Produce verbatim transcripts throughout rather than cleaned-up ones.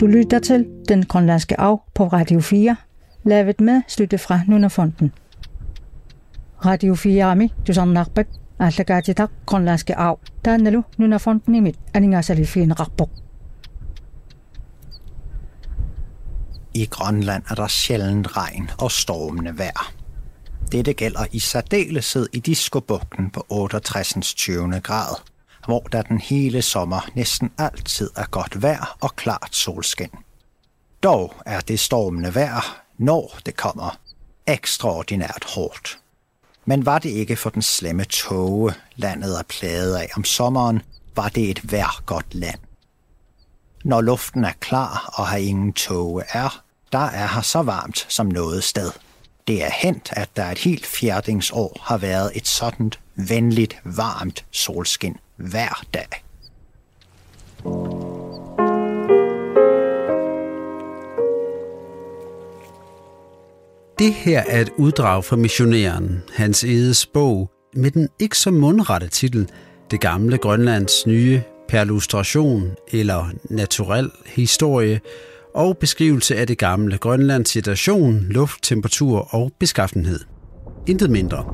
Du lytter til Den Grønlandske Arv på Radio fire, lavet med støtte fra Nuna Fonden. Radio fire Ami, du som nærpæk, Æsle gætitak Grønlandske Arv, der er nælu Nuna Fonden imit, aninga salifien rakbog. I Grønland er der sjældent regn og stormende vejr. Dette gælder i særdeleshed i Diskobugten på otteogtres tyvende grad, hvor der den hele sommer næsten altid er godt vejr og klart solskin. Dog er det stormende vejr, når det kommer, ekstraordinært hårdt. Men var det ikke for den slemme tåge, landet er plaget af om sommeren, var det et vejrgodt land. Når luften er klar og har ingen tåge er, der er her så varmt som noget sted. Det er hent, at der et helt fjerdingsår har været et sådan venligt, varmt solskin hver dag. Det her er et uddrag fra missionæren Hans Egedes bog med den ikke så mundrette titel Det gamle Grønlands nye perlustration eller naturel historie og beskrivelse af det gamle Grønlands situation, luft, temperatur og beskaffenhed. Intet mindre.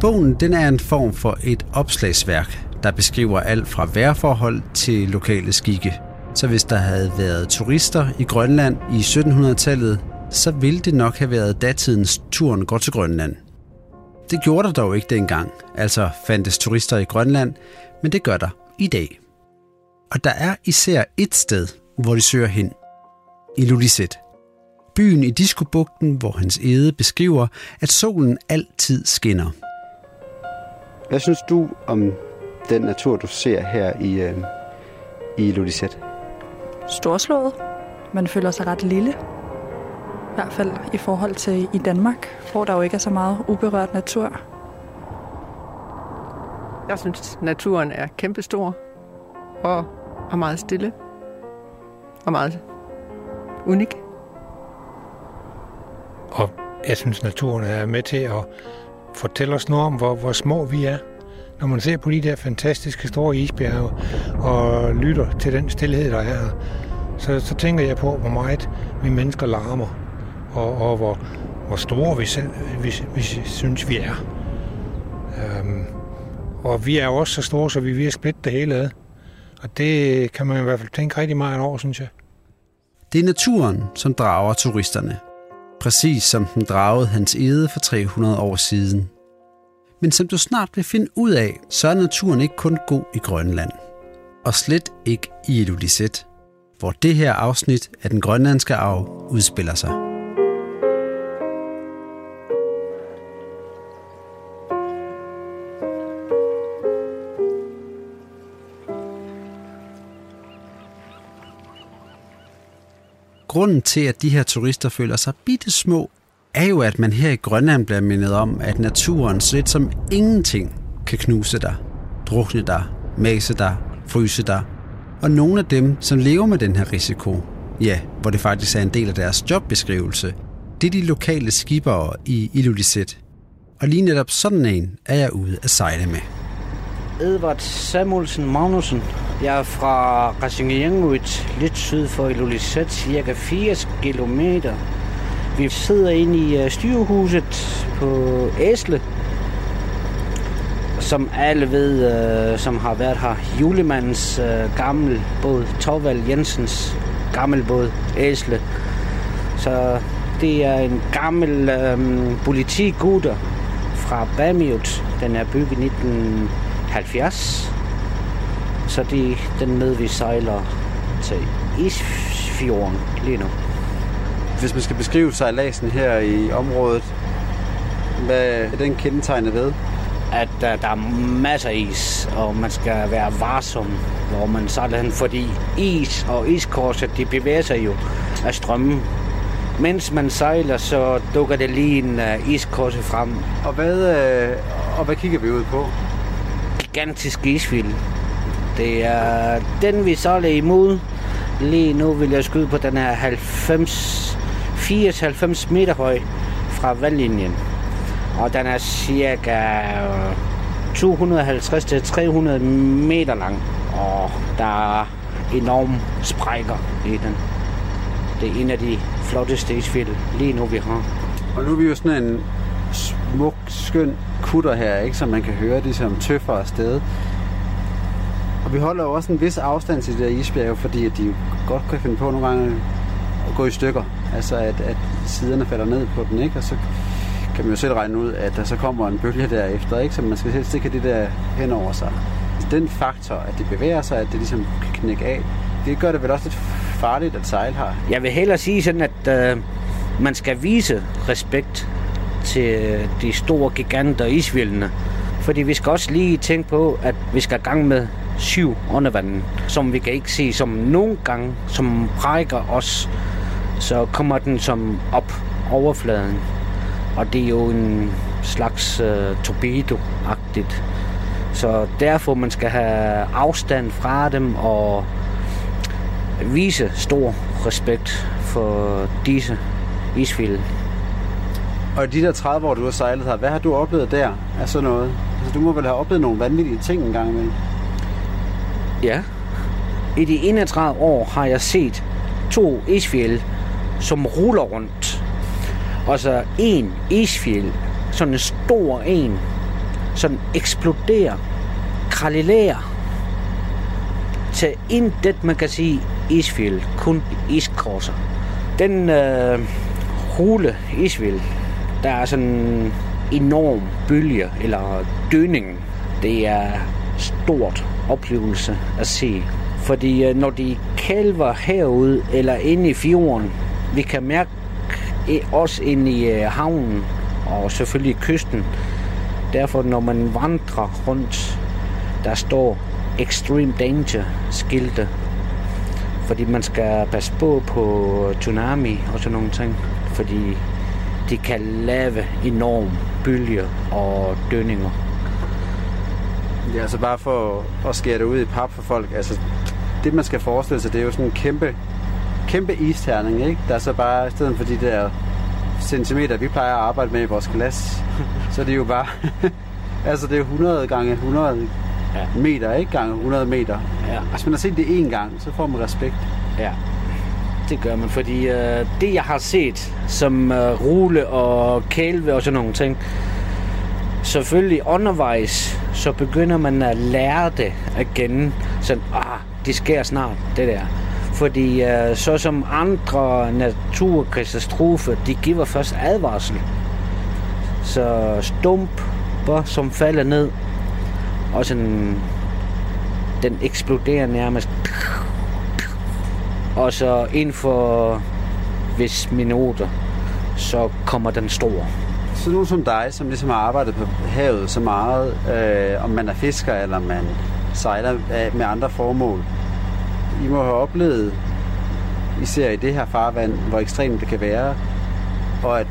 Bogen den er en form for et opslagsværk, der beskriver alt fra vejrforhold til lokale skikke. Så hvis der havde været turister i Grønland i syttenhundredetallet, så ville det nok have været datidens turen går til Grønland. Det gjorde der dog ikke dengang, altså fandtes turister i Grønland, men det gør der i dag. Og der er især et sted, hvor de søger hen. Ilulissat. Byen i Diskobugten, hvor Hans Egede beskriver, at solen altid skinner. Hvad synes du om den natur, du ser her i, øh, i Ilulissat? Storslået. Man føler sig ret lille. I hvert fald i forhold til i Danmark, hvor der jo ikke er så meget uberørt natur. Jeg synes, naturen er kæmpestor og, og meget stille og meget unik. Og jeg synes, naturen er med til at fortælle os noget om, hvor, hvor små vi er. Når man ser på de der fantastiske store isbjerge og lytter til den stillhed, der er her, så, så tænker jeg på, hvor meget vi mennesker larmer, og, og hvor, hvor store vi, selv, vi, vi synes, vi er. Øhm, og vi er også så store, så vi vil splitte det hele ad. Og det kan man i hvert fald tænke rigtig meget over, synes jeg. Det er naturen, som drager turisterne. Præcis som den dragede Hans Egede for tre hundrede år siden. Men som du snart vil finde ud af, så er naturen ikke kun god i Grønland. Og slet ikke i Ilulissat, hvor det her afsnit af Den Grønlandske Arv udspiller sig. Grunden til, at de her turister føler sig bittesmå, er jo, at man her i Grønland bliver mindet om, at naturen slet som ingenting kan knuse dig, drukne dig, mase dig, fryse dig. Og nogle af dem, som lever med den her risiko, ja, hvor det faktisk er en del af deres jobbeskrivelse, det er de lokale skibere i Ilulissat. Og lige netop sådan en er jeg ude at sejle med. Edvard Samuelsen Magnussen. Jeg er fra Qasigiannguit, lidt syd for Ilulissat, cirka firs kilometer. Vi sidder inde i styrehuset på Æsle, som alle ved, som har været her. Julemandens gamle båd, Torvald Jensens gamle båd, Æsle. Så det er en gammel øhm, politigutter fra Bamiut. Den er bygget i nitten halvfjerds. Så det er den med, vi sejler til Isfjorden lige nu. Hvis man skal beskrive sejladsen her i området, hvad er den kendetegnet ved? At der, der er masser af is, og man skal være varsom, hvor man sejler hen, fordi is og iskorset, de bevæger sig jo af strømmen. Mens man sejler, så dukker det lige en uh, iskorset frem. Og hvad, uh, og hvad kigger vi ud på? Gigantisk isfjeld. Det er den, vi sejler imod. Lige nu vil jeg skyde på den her halvfems, firs til halvfems meter høj fra vandlinjen. Og den er cirka to hundrede og halvtreds til tre hundrede meter lang. Og der er enorme sprækker i den. Det er en af de flotteste isfjelde lige nu, vi har. Og nu er vi jo sådan en smuk, skøn kutter her, ikke, som man kan høre det som tøffer afsted. Og vi holder jo også en vis afstand til de der isbjerge, fordi at de godt kan finde på nogle gange at gå i stykker. Altså at, at siderne falder ned på den, ikke? Og så kan man jo selv regne ud, at der så kommer en bølge derefter, ikke? Så man skal selv stikke det der hen over sig. Den faktor, at det bevæger sig, at det ligesom kan knække af, det gør det vel også lidt farligt at sejle her. Jeg vil hellere sige sådan, at øh, man skal vise respekt til de store giganter isvildene. Fordi vi skal også lige tænke på, at vi skal i gang med syv undervanden, som vi kan ikke se, som nogle gange, som brækker os, så kommer den som op overfladen. Og det er jo en slags øh, torpedo-agtigt. Så derfor man skal have afstand fra dem og vise stor respekt for disse isfjelde. Og de der tredive år, du har sejlet her, hvad har du oplevet der af sådan noget? Altså, du må vel have oplevet nogle vanvittige ting engang imellem? Ja. I de enogtredive år har jeg set to isfjelde, som ruller rundt. Og så en isfjeld, sådan en stor en, sådan eksploderer, kralillerer til intet, man kan sige isfjeld, kun iskorser. Den øh, hule isfjeld, der er sådan en enorm bølge eller døning. Det er stort oplevelse at se. Fordi når de kalver herude eller inde i fjorden, vi kan mærke også inde i havnen og selvfølgelig kysten. Derfor når man vandrer rundt, der står Extreme Danger skilte. Fordi man skal passe på på tsunami og sådan nogle ting. Fordi de kan lave enorme bølger og dønninger. Ja, altså bare for at skære det ud i pap for folk. Altså det man skal forestille sig, det er jo sådan en kæmpe, kæmpe isterning, ikke? Der er så bare, i stedet for de der centimeter, vi plejer at arbejde med i vores glas, så det er jo bare, altså det er hundrede gange hundrede ja. Meter, ikke gange hundrede meter. Ja. Altså man har set det én gang, så får man respekt. Ja, det gør man, fordi øh, det jeg har set, som øh, rulle og kælve og sådan nogle ting, selvfølgelig undervejs, så begynder man at lære det igen, sådan, ah, det sker snart, det der. Fordi øh, så som andre naturkatastrofer, de giver først advarsel. Så stumper, som falder ned, og sådan, den eksploderer nærmest. Og så inden for vis minutter, så kommer den store. Så nogen som dig, som ligesom har arbejdet på havet så meget, øh, om man er fisker eller man sejler med andre formål, I må have oplevet, især i det her farvand, hvor ekstremt det kan være, og at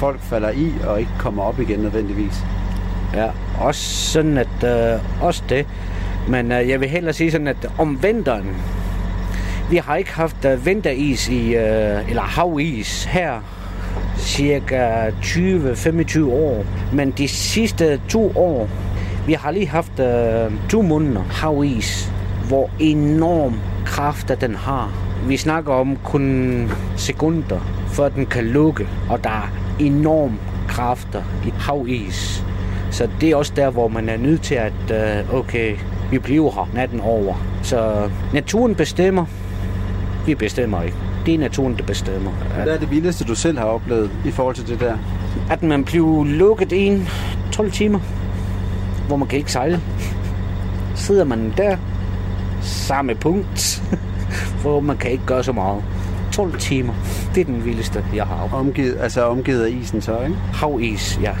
folk falder i og ikke kommer op igen nødvendigvis. Ja, også sådan at, øh, også det. Men øh, jeg vil hellere sige sådan, at om vinteren, vi har ikke haft øh, vinteris i, øh, eller havis her, cirka tyve til femogtyve år. Men de sidste to år, vi har lige haft øh, to måneder havis. Hvor enorm kræfter den har. Vi snakker om kun sekunder, før den kan lukke, og der er enorm kræfter i havis. Så det er også der, hvor man er nødt til at, okay, vi bliver her natten over. Så naturen bestemmer, vi bestemmer ikke. Det er naturen, der bestemmer. Hvad er det vildeste, du selv har oplevet i forhold til det der? At man bliver lukket i tolv timer, hvor man kan ikke sejle. Sidder man der, samme punkt, hvor man kan ikke gøre så meget. tolv timer, det er den vildeste, jeg har. Omgivet, altså omgivet af isen så, ikke? Havis, ja.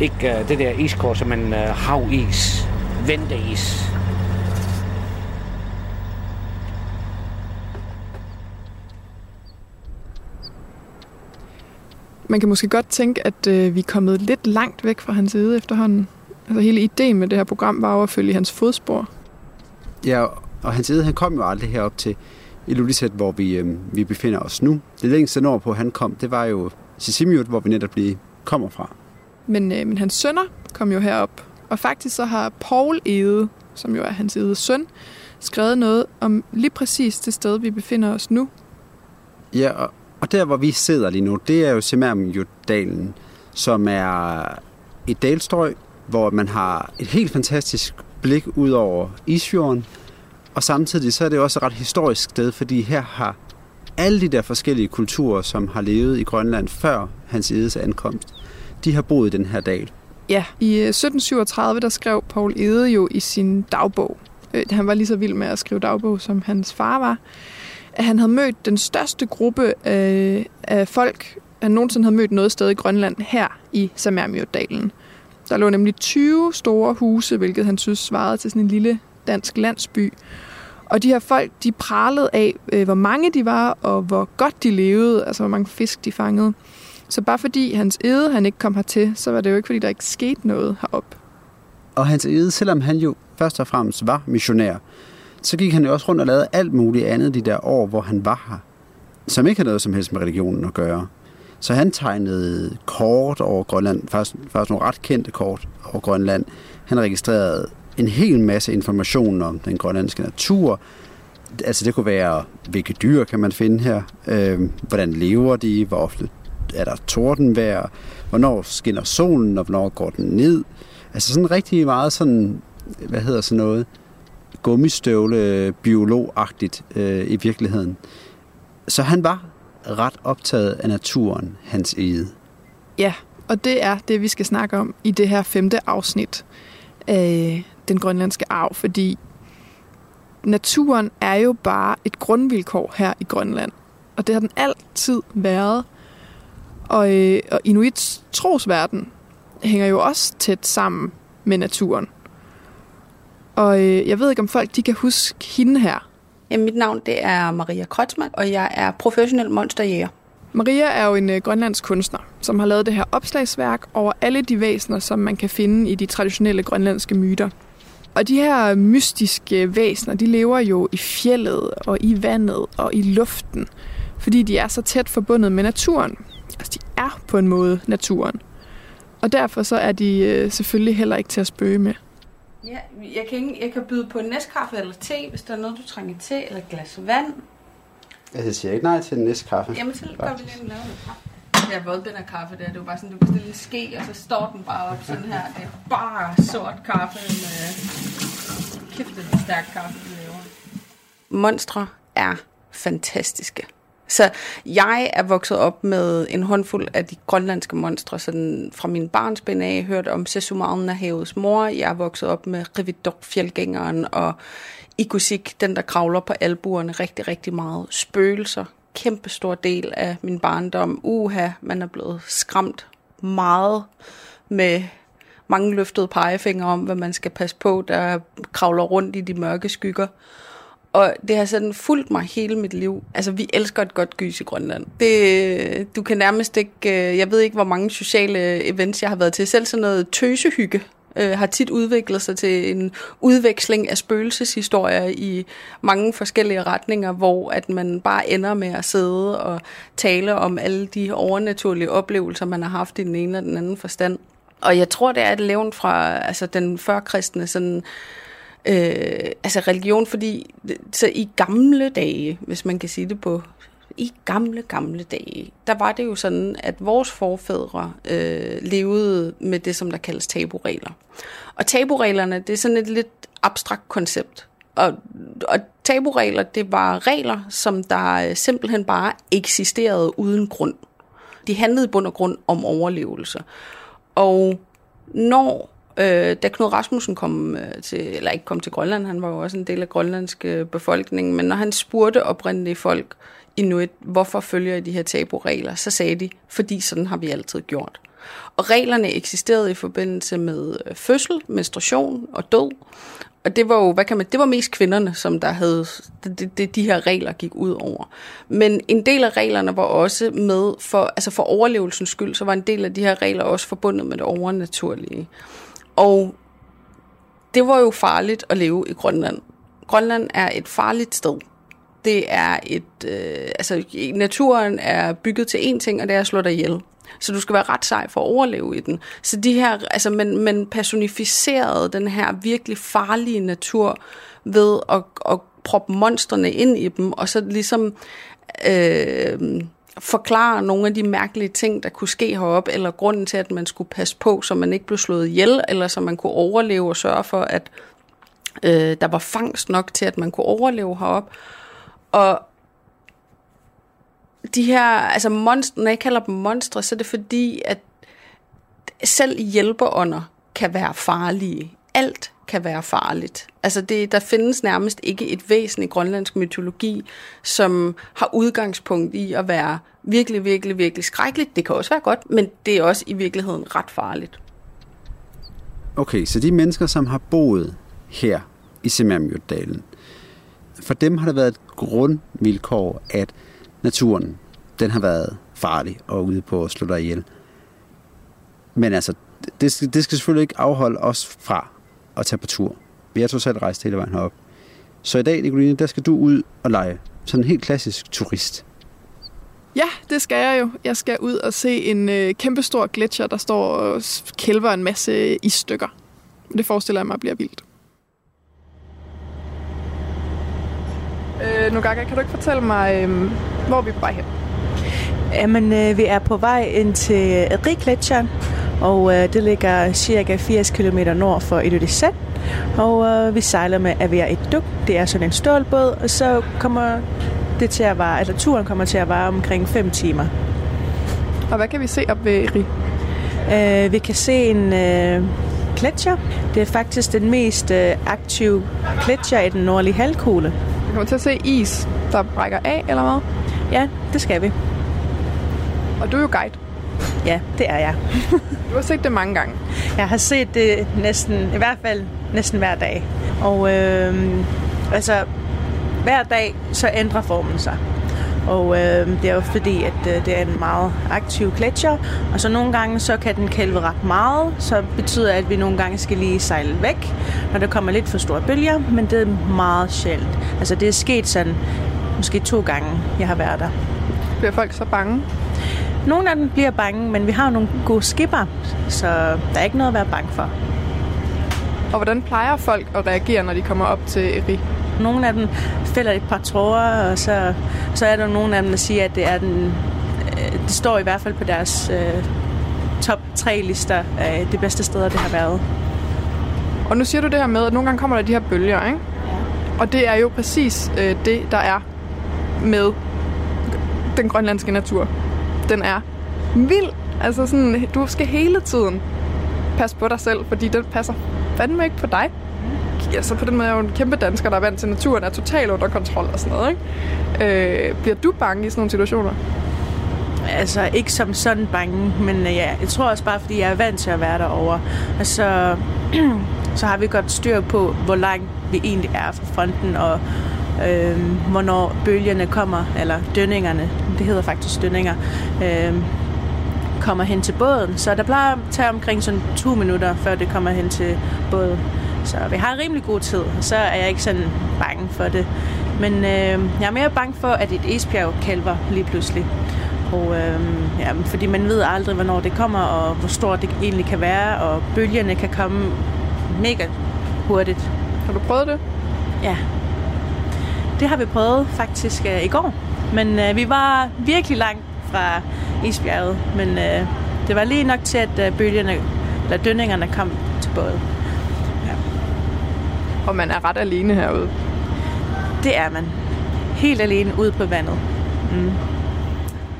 Ikke uh, det der iskorser, men uh, havis. Venteis. Man kan måske godt tænke, at øh, vi er kommet lidt langt væk fra hans side efterhånden. Altså hele ideen med det her program var at følge hans fodspor. Ja, og Hans Egede, han kom jo aldrig herop til Ilulissat, hvor vi, øh, vi befinder os nu. Det længste nordpå, han kom, det var jo Sisimiut, hvor vi netop lige kommer fra. Men, øh, men hans sønner kom jo herop, og faktisk så har Poul Egede, som jo er Hans Egedes søn, skrevet noget om lige præcis det sted, vi befinder os nu. Ja, og, og der, hvor vi sidder lige nu, det er jo Sermermiut-dalen, som er et dalstrøg, hvor man har et helt fantastisk blik ud over isfjorden. Og samtidig så er det også et ret historisk sted, fordi her har alle de der forskellige kulturer, som har levet i Grønland før Hans Egedes ankomst, de har boet i den her dal. Ja, i sytten syvogtredive der skrev Poul Egede jo i sin dagbog, han var lige så vild med at skrive dagbog, som hans far var, at han havde mødt den største gruppe af, af folk, han nogensinde havde mødt noget sted i Grønland her i Sermermiut-dalen. Der lå nemlig tyve store huse, hvilket han synes svarede til sådan en lille dansk landsby. Og de her folk, de pralede af, hvor mange de var, og hvor godt de levede, altså hvor mange fisk de fangede. Så bare fordi Hans Egede, han ikke kom hertil, så var det jo ikke, fordi der ikke skete noget heroppe. Og Hans Egede, selvom han jo først og fremmest var missionær, så gik han jo også rundt og lavede alt muligt andet de der år, hvor han var her, som ikke havde noget som helst med religionen at gøre. Så han tegnede kort over Grønland, faktisk, faktisk nogle ret kendte kort over Grønland. Han registrerede en hel masse information om den grønlandske natur. Altså det kunne være, hvilke dyr kan man finde her, øh, hvordan lever de, hvor ofte er der tordenvejr, hvornår skinner solen, og hvornår går den ned. Altså sådan rigtig meget sådan, hvad hedder sådan noget, gummistøvle-biolog-agtigt øh, i virkeligheden. Så han var ret optaget af naturen, Hans Egede. Ja, og det er det, vi skal snakke om i det her femte afsnit af den grønlandske arv, fordi naturen er jo bare et grundvilkår her i Grønland, og det har den altid været. Og, øh, og inuits trosverden hænger jo også tæt sammen med naturen. Og øh, jeg ved ikke, om folk de kan huske hende her. Ja, mit navn det er Maria Kretsmark, og jeg er professionel monsterjæger. Maria er jo en øh, grønlandsk kunstner, som har lavet det her opslagsværk over alle de væsener, som man kan finde i de traditionelle grønlandske myter. Og de her mystiske væsener, de lever jo i fjeldet og i vandet og i luften, fordi de er så tæt forbundet med naturen. Altså, de er på en måde naturen. Og derfor så er de øh, selvfølgelig heller ikke til at spøge med. Ja, jeg kan, ikke, jeg kan byde på Nescafe eller te, hvis der er noget, du trænger til, eller et glas vand. Jeg siger ikke nej til Nescafe. Jamen, så gør vi lige en lavende kaffe. Jeg vådbinder kaffe der. Det er jo bare sådan, du bestiller en ske, og så står den bare op sådan her. Det er bare sort kaffe med kæft, det er stærk kaffe, du laver. Monstre er fantastiske. Så jeg er vokset op med en håndfuld af de grønlandske monstre, sådan fra min barnsben af. Jeg hørte om Sesumalen og havets mor. Jeg er vokset op med Rividor, fjeldgængeren, og Ikusik, den der kravler på albuerne, rigtig, rigtig meget. Spøgelser, kæmpe stor del af min barndom. Uha, man er blevet skræmt meget med mange løftede pegefingre om, hvad man skal passe på, der kravler rundt i de mørke skygger. Og det har sådan fulgt mig hele mit liv. Altså, vi elsker et godt gys i Grønland. Det, du kan nærmest ikke... Jeg ved ikke, hvor mange sociale events, jeg har været til. Selv sådan noget tøsehygge øh, har tit udviklet sig til en udveksling af spøgelseshistorier i mange forskellige retninger, hvor at man bare ender med at sidde og tale om alle de overnaturlige oplevelser, man har haft i den ene eller den anden forstand. Og jeg tror, det er et levn fra altså, den førkristne sådan... Øh, altså religion, fordi så i gamle dage, hvis man kan sige det på, i gamle, gamle dage, der var det jo sådan, at vores forfædre øh, levede med det, som der kaldes taburegler. Og tabureglerne, det er sådan et lidt abstrakt koncept. Og, og taburegler, det var regler, som der simpelthen bare eksisterede uden grund. De handlede i bund og grund om overlevelse. Og når Øh, da Knud Rasmussen kom til, eller ikke kom til Grønland, han var jo også en del af grønlandske befolkning, men når han spurgte oprindelige folk inuit, hvorfor følger I de her taburegler, så sagde de, fordi sådan har vi altid gjort. Og reglerne eksisterede i forbindelse med fødsel, menstruation og død, og det var jo, hvad kan man, det var mest kvinderne, som der havde, det, det, de her regler gik ud over. Men en del af reglerne var også med, for, altså for overlevelsens skyld, så var en del af de her regler også forbundet med det overnaturlige. Og det var jo farligt at leve i Grønland. Grønland er et farligt sted. det er et... Øh, altså, naturen er bygget til én ting, og det er at slå dig ihjel. Så du skal være ret sej for at overleve i den. Så de her... Altså, man, man personificerede den her virkelig farlige natur ved at, at proppe monstrene ind i dem, og så ligesom... Øh, forklare nogle af de mærkelige ting, der kunne ske heroppe, eller grunden til, at man skulle passe på, så man ikke blev slået ihjel, eller så man kunne overleve og sørge for, at øh, der var fangst nok til, at man kunne overleve heroppe. Og de her, altså monster, når jeg kalder dem monstre, så er det fordi, at selv hjælpeånder kan være farlige. Alt kan være farligt. Altså det, der findes nærmest ikke et væsen i grønlandsk mytologi, som har udgangspunkt i at være virkelig, virkelig, virkelig skrækkeligt. Det kan også være godt, men det er også i virkeligheden ret farligt. Okay, så de mennesker, som har boet her i Sermermiutdalen, for dem har det været et grundvilkår, at naturen, den har været farlig og ude på at slå dig ihjel. Men altså, det skal, det skal selvfølgelig ikke afholde os fra og tage på tur. Vi har totalt rejst hele vejen herop. Så i dag, Nicoline, der skal du ud og lege. Sådan en helt klassisk turist. Ja, det skal jeg jo. Jeg skal ud og se en øh, kæmpestor gletscher, der står og kælver en masse isstykker. Det forestiller jeg mig bliver vildt. Øh, Nugaka, kan du ikke fortælle mig, øh, hvor er vi på vej hen? Jamen, øh, vi er på vej ind til Erik gletscher. Og øh, det ligger cirka firs kilometer nord for Ilulissat. Og øh, vi sejler med Aveq Etuk. Det er sådan en stålbåd, og så kommer det til at vare, altså turen kommer til at vare omkring fem timer. Og hvad kan vi se op ved Erik? Øh, vi kan se en øh, gletscher. Det er faktisk den mest øh, aktive gletscher i den nordlige halvkugle. Vi kommer til at se is, der brækker af, eller hvad? Ja, det skal vi. Og du er jo guide. Ja, det er jeg. Du har set det mange gange. Jeg har set det næsten, i hvert fald næsten hver dag. Og øh, altså, hver dag så ændrer formen sig. Og øh, det er jo fordi, at øh, det er en meget aktiv gletscher. Og så nogle gange, så kan den kælve ret meget. Så betyder at vi nogle gange skal lige sejle væk, når der kommer lidt for store bølger. Men det er meget sjældent. Altså det er sket sådan, måske to gange, jeg har været der. Bliver folk så bange? Nogle af dem bliver bange, men vi har nogle gode skipper, så der er ikke noget at være bange for. Og hvordan plejer folk at reagere, når de kommer op til Erik? Nogle af dem fælder et par tårer, og så, så er der nogle af dem, der siger, at det, er den, det står i hvert fald på deres øh, top tre lister af de bedste steder, det har været. Og nu siger du det her med, at nogle gange kommer der de her bølger, ikke? Ja. Og det er jo præcis øh, det, der er med den grønlandske natur. Den er vild. Altså sådan, du skal hele tiden passe på dig selv, fordi den passer fandme ikke på dig. Altså på den måde er jo en kæmpe dansker, der er vant til naturen, er totalt under kontrol og sådan noget, ikke? Øh, bliver du bange i sådan nogle situationer? Altså ikke som sådan bange, men ja, jeg tror også bare, fordi jeg er vant til at være derovre. Og så, så har vi godt styr på, hvor langt vi egentlig er fra fronten, og Øh, hvornår bølgerne kommer, eller dønningerne, det hedder faktisk dønninger, øh, kommer hen til båden. Så der plejer at tage omkring sådan to minutter, før det kommer hen til båden. Så vi har rimelig god tid, og så er jeg ikke sådan bange for det. Men øh, jeg er mere bange for, at et isbjerg kælver lige pludselig. Og, øh, ja, fordi man ved aldrig, hvornår det kommer, og hvor stort det egentlig kan være, og bølgerne kan komme mega hurtigt. Har du prøvet det? Ja. Det har vi prøvet faktisk øh, i går, men øh, vi var virkelig langt fra isbjerget, men øh, det var lige nok til, at øh, bølgerne, eller dønningerne kom til båden. Ja. Og man er ret alene herude? Det er man. Helt alene ude på vandet. Mm.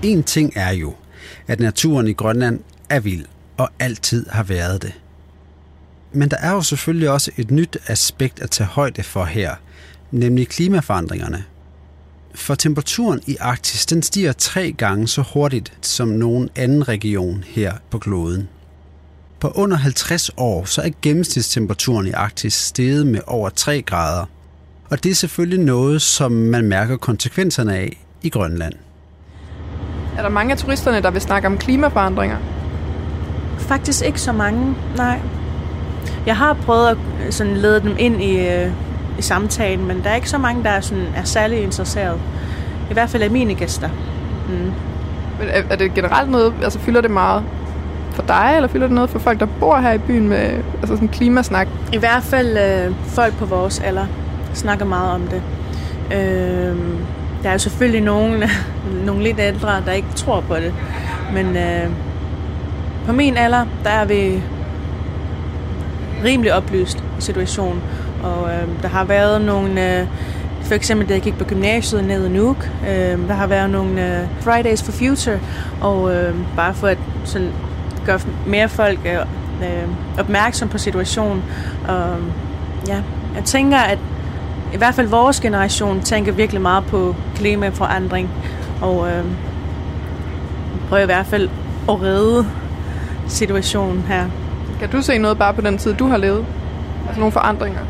En ting er jo, at naturen i Grønland er vild og altid har været det. Men der er jo selvfølgelig også et nyt aspekt at tage højde for her, nemlig klimaforandringerne. For temperaturen i Arktis, den stiger tre gange så hurtigt som nogen anden region her på kloden. På under halvtreds år, så er gennemsnitstemperaturen i Arktis steget med over tre grader. Og det er selvfølgelig noget, som man mærker konsekvenserne af i Grønland. Er der mange af turisterne, der vil snakke om klimaforandringer? Faktisk ikke så mange, nej. Jeg har prøvet at sådan lede dem ind i i samtalen, men der er ikke så mange, der er, sådan, er særlig interesseret. I hvert fald er mine gæster. Mm. Men er, er det generelt noget, altså fylder det meget for dig, eller fylder det noget for folk, der bor her i byen med altså sådan klimasnak? I hvert fald øh, folk på vores alder snakker meget om det. Øh, der er jo selvfølgelig nogle, nogle lidt ældre, der ikke tror på det, men øh, på min alder, der er vi rimelig oplyst situation, og øh, der har været nogle, øh, for eksempel da jeg gik på gymnasiet ned i Nuuk, øh, der har været nogle øh, Fridays for Future, og øh, bare for at sådan, gøre mere folk øh, opmærksom på situationen, og ja, jeg tænker, at i hvert fald vores generation tænker virkelig meget på klimaforandring, og øh, prøver i hvert fald at redde situationen her. Kan du se noget bare på den tid, du har levet? Altså nogle forandringer?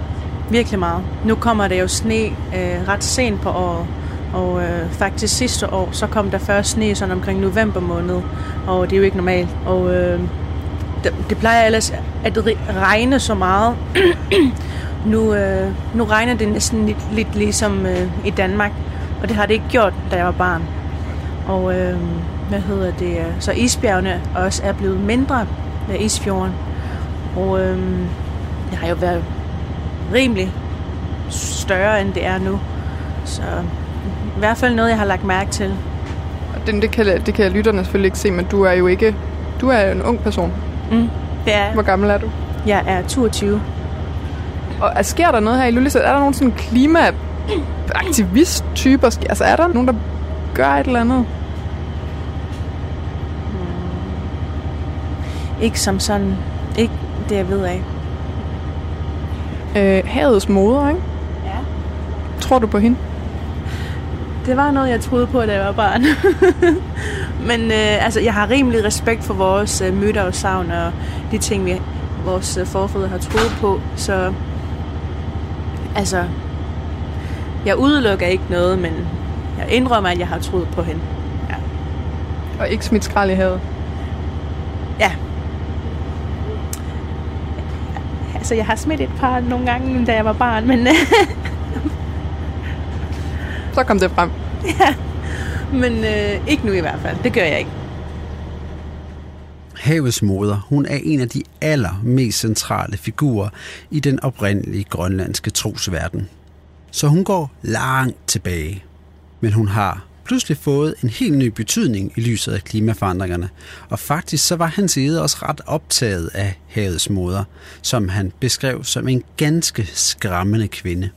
Virkelig meget. Nu kommer der jo sne øh, ret sent på året, og øh, faktisk sidste år, så kom der først sne sådan omkring november måned, og det er jo ikke normalt. Og øh, det, det plejer ellers at regne så meget. nu, øh, nu regner det næsten lidt, lidt ligesom øh, i Danmark, og det har det ikke gjort, da jeg var barn. Og øh, hvad hedder det? Så isbjergene også er blevet mindre med isfjorden. Og øhm, det har jo været rimelig større, end det er nu. Så i hvert fald noget, jeg har lagt mærke til. Og det, det, kan, det kan lytterne selvfølgelig ikke se, men du er jo ikke... Du er en ung person. Mm, det er. Hvor gammel er du? Jeg er toogtyve. Og altså, sker der noget her i Lulissat? Er der nogen sådan klimaaktivist-typer? Altså er der nogen, der gør et eller andet? Ikke som sådan. Ikke det, jeg ved af. Øh, havets moder, ikke? Ja. Tror du på hende? Det var noget, jeg troede på, da jeg var barn. Men øh, altså, jeg har rimelig respekt for vores øh, myter og sagn og de ting, vi, vores øh, forfædre har troet på. Så altså, jeg udelukker ikke noget, men jeg indrømmer, at jeg har troet på hende. Ja. Og ikke smidt skrald i havet? Ja. Så jeg har smidt et par nogle gange, da jeg var barn, men... Så kom det frem. Ja, men øh, ikke nu i hvert fald. Det gør jeg ikke. Havets moder, hun er en af de allermest centrale figurer i den oprindelige grønlandske trosverden. Så hun går langt tilbage. Men hun har pludselig fået en helt ny betydning i lyset af klimaforandringerne, og faktisk så var Hans Egede også ret optaget af havets moder, som han beskrev som en ganske skræmmende kvinde.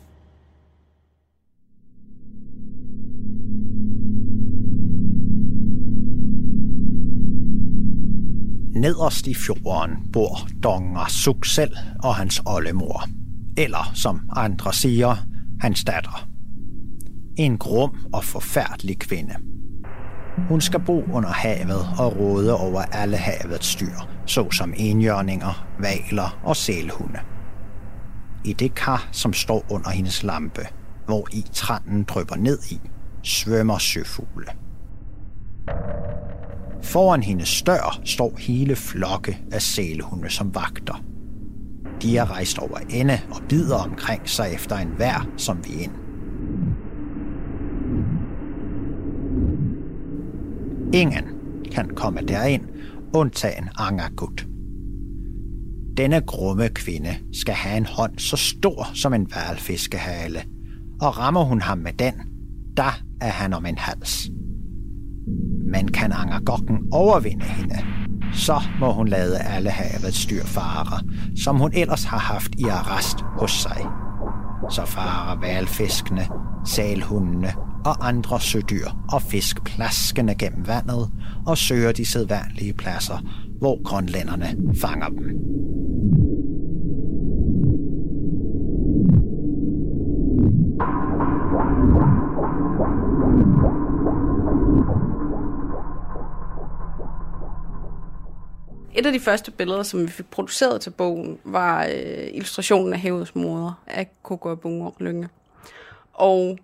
Nederst i fjorden bor Dongersuk selv og hans oldemor, eller som andre siger, hans datter. En grum og forfærdelig kvinde. Hun skal bo under havet og råde over alle havets dyr, såsom enhjørninger, hvaler og sælhunde. I det kar, som står under hendes lampe, hvor i tranden drypper ned i, svømmer søfugle. Foran hendes dør står hele flokke af sælhunde som vagter. De er rejst over ende og bider omkring sig efter enhver, som vi ind. Ingen kan komme derind, undtagen Angergut. Denne grumme kvinde skal have en hånd så stor som en hvalfiskehale, og rammer hun ham med den, der er han om en hals. Men kan Angergokken overvinde hende, så må hun lade alle havets dyr fare, som hun ellers har haft i arrest hos sig. Så farer hvalfiskene, sælhundene og andre sødyr og fisk plaskende gennem vandet og søger de sædvanlige pladser, hvor grønlænderne fanger dem. Et af de første billeder, som vi fik produceret til bogen, var øh, illustrationen af havets moder af Coco og Bunger og Lynger. Og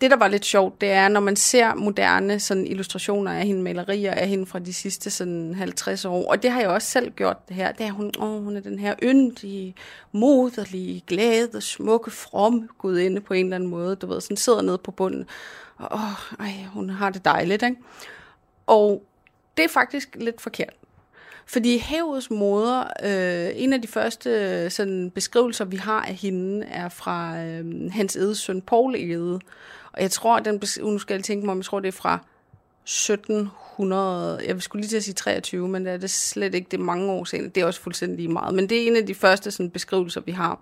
det, der var lidt sjovt, det er, når man ser moderne sådan, illustrationer af hende, malerier af hende fra de sidste sådan, halvtreds år, og det har jeg også selv gjort det her, det er, hun, åh, hun er den her yndige, moderlige, glade, smukke, fromme gudinde på en eller anden måde, du ved, sådan sidder nede på bunden, og åh, ej, hun har det dejligt, ikke? Og det er faktisk lidt forkert. Fordi havets moder, øh, en af de første sådan, beskrivelser, vi har af hende, er fra øh, Hans Egedes søn, Poul Egede. Og jeg tror, den nu skal jeg tænke mig om, jeg tror, det er fra sytten hundrede, jeg skulle lige til at sige treogtyve, men det er det slet ikke, det er mange år senere. Det er også fuldstændig lige meget, men det er en af de første sådan, beskrivelser, vi har.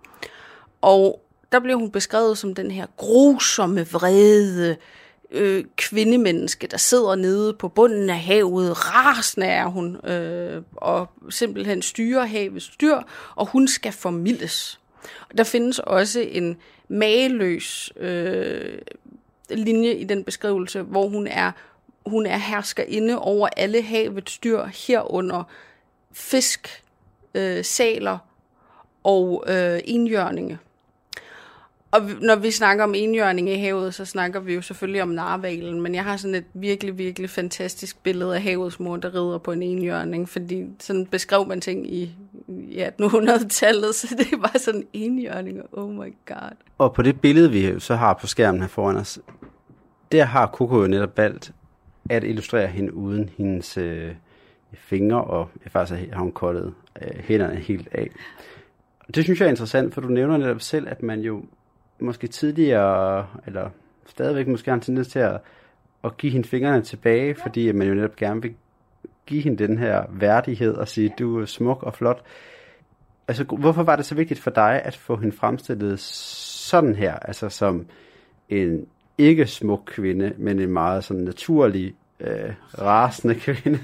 Og der blev hun beskrevet som den her grusomme, vrede Øh, kvindemenneske, der sidder nede på bunden af havet, rasende er hun, øh, og simpelthen styrer havets dyr, og hun skal formildes. Og der findes også en mageløs øh, linje i den beskrivelse, hvor hun er, hun er herskerinde over alle havets dyr, herunder fisk, øh, sæler og øh, enhjørninge. Og når vi snakker om enhjørning i havet, så snakker vi jo selvfølgelig om narvalen, men jeg har sådan et virkelig, virkelig fantastisk billede af havets mor, der rider på en enhjørning, fordi sådan beskrev man ting i, i attenhundredetallet, så det var sådan enhjørninger, oh my god. Og på det billede, vi så har på skærmen her foran os, der har Coco jo netop valgt at illustrere hende uden hendes øh, fingre, og faktisk har hun kottet øh, hænderne helt af. Det synes jeg er interessant, for du nævner netop selv, at man jo måske tidligere, eller stadigvæk måske har en tendens til at, at give hende fingrene tilbage, fordi man jo netop gerne vil give hende den her værdighed og sige, du er smuk og flot. Altså, hvorfor var det så vigtigt for dig at få hende fremstillet sådan her, altså som en ikke smuk kvinde, men en meget sådan naturlig, Øh, rasende kvinde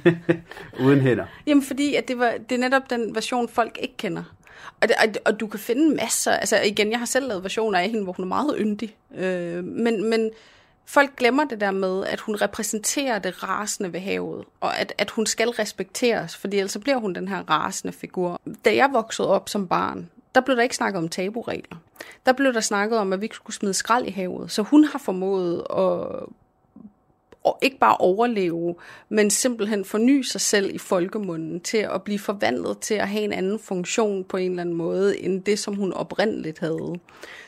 uden hænder? Jamen fordi, at det, var, det er netop den version, folk ikke kender. Og, det, og, og du kan finde masser, altså igen, jeg har selv lavet versioner af hende, hvor hun er meget yndig, øh, men, men folk glemmer det der med, at hun repræsenterer det rasende ved havet, og at, at hun skal respekteres, fordi ellers bliver hun den her rasende figur. Da jeg voksede op som barn, der blev der ikke snakket om taburegler. Der blev der snakket om, at vi ikke skulle smide skrald i havet, så hun har formået at og ikke bare overleve, men simpelthen forny sig selv i folkemunden til at blive forvandlet til at have en anden funktion på en eller anden måde, end det, som hun oprindeligt havde.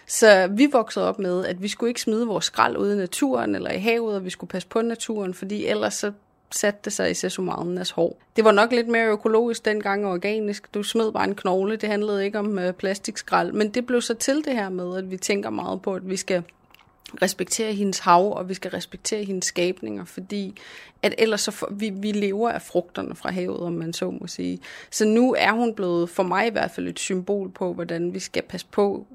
Så vi voksede op med, at vi skulle ikke smide vores skrald ude i naturen eller i havet, og vi skulle passe på naturen, fordi ellers så satte det sig i sesumalernes hår. Det var nok lidt mere økologisk dengang og organisk. Du smed bare en knogle, det handlede ikke om øh, plastikskrald, men det blev så til det her med, at vi tænker meget på, at vi skal respektere hendes hav, og vi skal respektere hendes skabninger, fordi at ellers så for, vi, vi lever af frugterne fra havet, om man så må sige. Så nu er hun blevet, for mig i hvert fald, et symbol på, hvordan vi skal passe på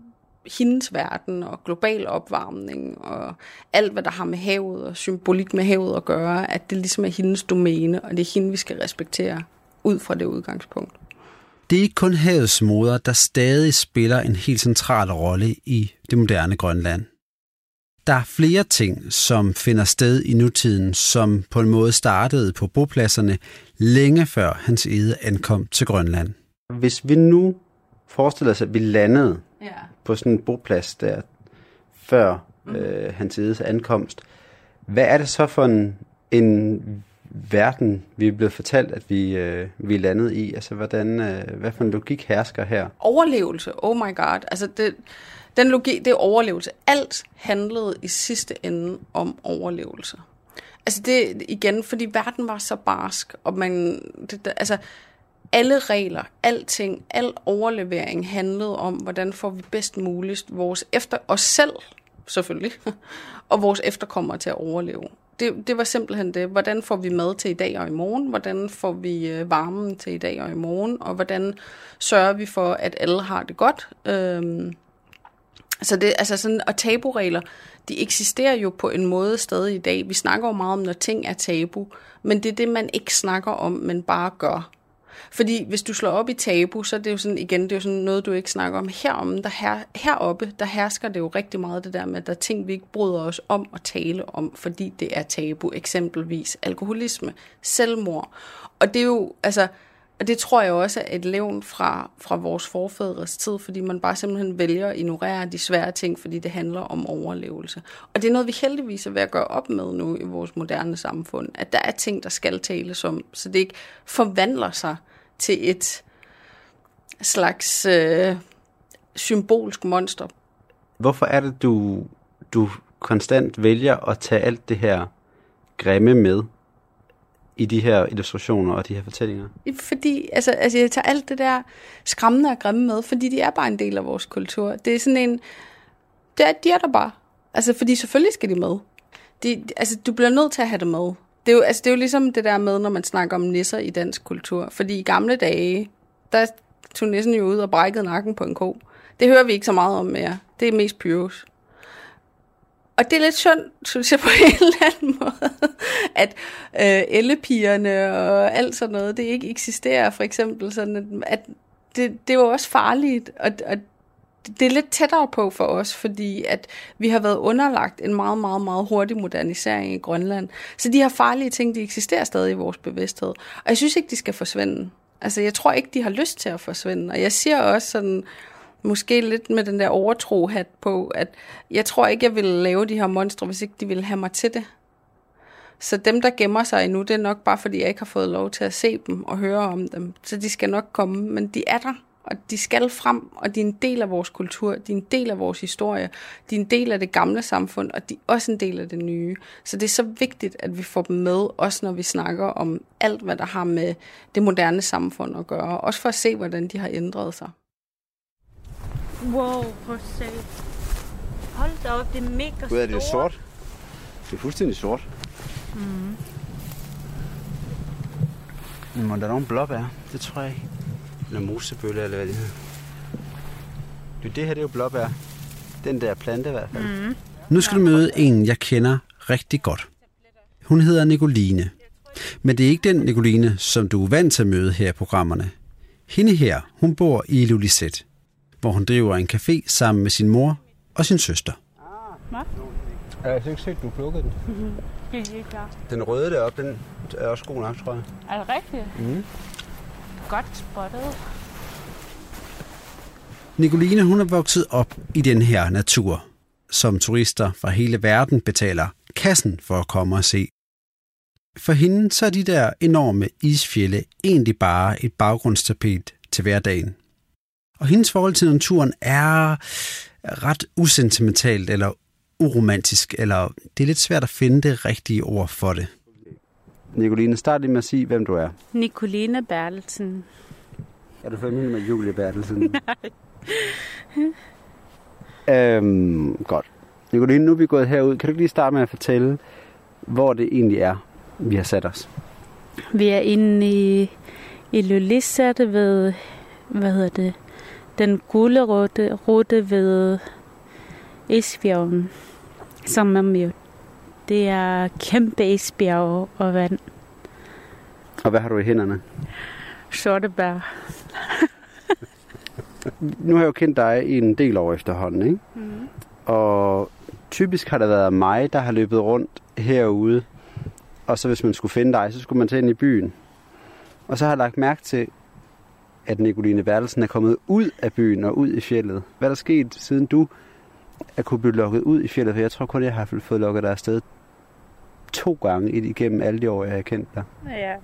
hendes verden, og global opvarmning, og alt, hvad der har med havet, og symbolik med havet at gøre, at det ligesom er hendes domæne, og det er hende, vi skal respektere ud fra det udgangspunkt. Det er ikke kun havets moder, der stadig spiller en helt central rolle i det moderne Grønland. Der er flere ting, som finder sted i nutiden, som på en måde startede på bopladserne længe før Hans Egede ankom til Grønland. Hvis vi nu forestiller os, at vi landede ja. på sådan en boplads der før mm. øh, Hans Egedes ankomst, hvad er det så for en, en verden, vi er blevet fortalt, at vi, øh, vi er landet i? Altså, hvordan, øh, hvad for en logik hersker her? Overlevelse, oh my god. Altså, det... Den logik, det er overlevelse. Alt handlede i sidste ende om overlevelse. Altså det igen, fordi verden var så barsk, og man, det, altså alle regler, alting, al overlevering handlede om, hvordan får vi bedst muligt vores efter os selv, selvfølgelig, og vores efterkommere til at overleve. Det, det var simpelthen det. Hvordan får vi mad til i dag og i morgen? Hvordan får vi varmen til i dag og i morgen? Og hvordan sørger vi for, at alle har det godt? Øhm, Så det, altså sådan, og taburegler, de eksisterer jo på en måde stadig i dag. Vi snakker jo meget om, når ting er tabu, men det er det, man ikke snakker om, men bare gør. Fordi hvis du slår op i tabu, så er det jo sådan, igen, det er jo sådan noget, du ikke snakker om. Herom, der her, heroppe, der hersker det jo rigtig meget det der med, at der er ting, vi ikke bryder os om at tale om, fordi det er tabu, eksempelvis alkoholisme, selvmord. Og det er jo, altså, Og det tror jeg også er et levn fra, fra vores forfædres tid, fordi man bare simpelthen vælger at ignorere de svære ting, fordi det handler om overlevelse. Og det er noget, vi heldigvis er ved at gøre op med nu i vores moderne samfund, at der er ting, der skal tales om, så det ikke forvandler sig til et slags øh, symbolsk monster. Hvorfor er det, du, du konstant vælger at tage alt det her grimme med i de her illustrationer og de her fortællinger? Fordi, altså, altså jeg tager alt det der skræmmende og grimme med, fordi de er bare en del af vores kultur. Det er sådan en, det er, de er der bare. Altså, fordi selvfølgelig skal de med. De, altså, du bliver nødt til at have det med. Det er, jo, altså, det er jo ligesom det der med, når man snakker om nisser i dansk kultur. Fordi i gamle dage, der tog nissen jo ud og brækkede nakken på en ko. Det hører vi ikke så meget om mere. Det er mest pyros. Og det er lidt synd, synes jeg, på en eller anden måde, at øh, ellepigerne og alt sådan noget, det ikke eksisterer, for eksempel. Sådan, at det, det er jo også farligt, og, og det er lidt tættere på for os, fordi at vi har været underlagt en meget, meget, meget hurtig modernisering i Grønland. Så de her farlige ting, de eksisterer stadig i vores bevidsthed. Og jeg synes ikke, de skal forsvinde. Altså, jeg tror ikke, de har lyst til at forsvinde. Og jeg siger også sådan... Måske lidt med den der overtro-hat på, at jeg tror ikke, jeg ville lave de her monstre, hvis ikke de ville have mig til det. Så dem, der gemmer sig endnu, det er nok bare, fordi jeg ikke har fået lov til at se dem og høre om dem. Så de skal nok komme, men de er der, og de skal frem, og de er en del af vores kultur, de er en del af vores historie, de er en del af det gamle samfund, og de er også en del af det nye. Så det er så vigtigt, at vi får dem med, også når vi snakker om alt, hvad der har med det moderne samfund at gøre, også for at se, hvordan de har ændret sig. Wow, prøv at hold da op, det er mega stort. Hvad er det sort? Det er fuldstændig sort. Mm. Men må der nogen blåbær? Det tror jeg ikke. Eller mosebølle, eller hvad det hedder. Du, det her det er jo blåbær. Den der plante i hvert fald. Mm. Nu skal du møde en, jeg kender rigtig godt. Hun hedder Nicoline. Men det er ikke den Nicoline, som du er vant til at møde her i programmerne. Hende her, hun bor i Ilulissat, hvor hun driver en café sammen med sin mor og sin søster. Hvad? Jeg har ikke set, du plukkede den. Mm-hmm. Det er helt klart. Den røde deroppe, den er også god nok, tror jeg. Er det rigtigt? Mm. Godt spottet. Nicoline, hun er vokset op i den her natur, som turister fra hele verden betaler kassen for at komme og se. For hende så er de der enorme isfjelde egentlig bare et baggrundstapet til hverdagen. Og hendes forhold til naturen er ret usentimentalt eller uromantisk, eller det er lidt svært at finde det rigtige ord for det. Nicoline, start lige med at sige, hvem du er. Nicoline Bertelsen. Er du familie med Julie Bertelsen? Nej. øhm, godt. Nicoline, nu er vi gået herud. Kan du ikke lige starte med at fortælle, hvor det egentlig er, vi har sat os? Vi er inde i Ilulissat ved, hvad hedder det? Den gule rute, rute ved isbjergen, Sermermiut. Det er kæmpe isbjerge og vand. Og hvad har du i hænderne? Sortebær. Nu har jeg jo kendt dig i en del år efterhånden, ikke? Mm. Og typisk har det været mig, der har løbet rundt herude. Og så hvis man skulle finde dig, så skulle man tage ind i byen. Og så har jeg lagt mærke til, at Nicoline Bertelsen er kommet ud af byen og ud i fjeldet. Hvad er der sket, siden du er kunne blive lukket ud i fjeldet? For jeg tror kun, jeg har fået lukket dig afsted to gange igennem alle de år, jeg har kendt dig. Ja,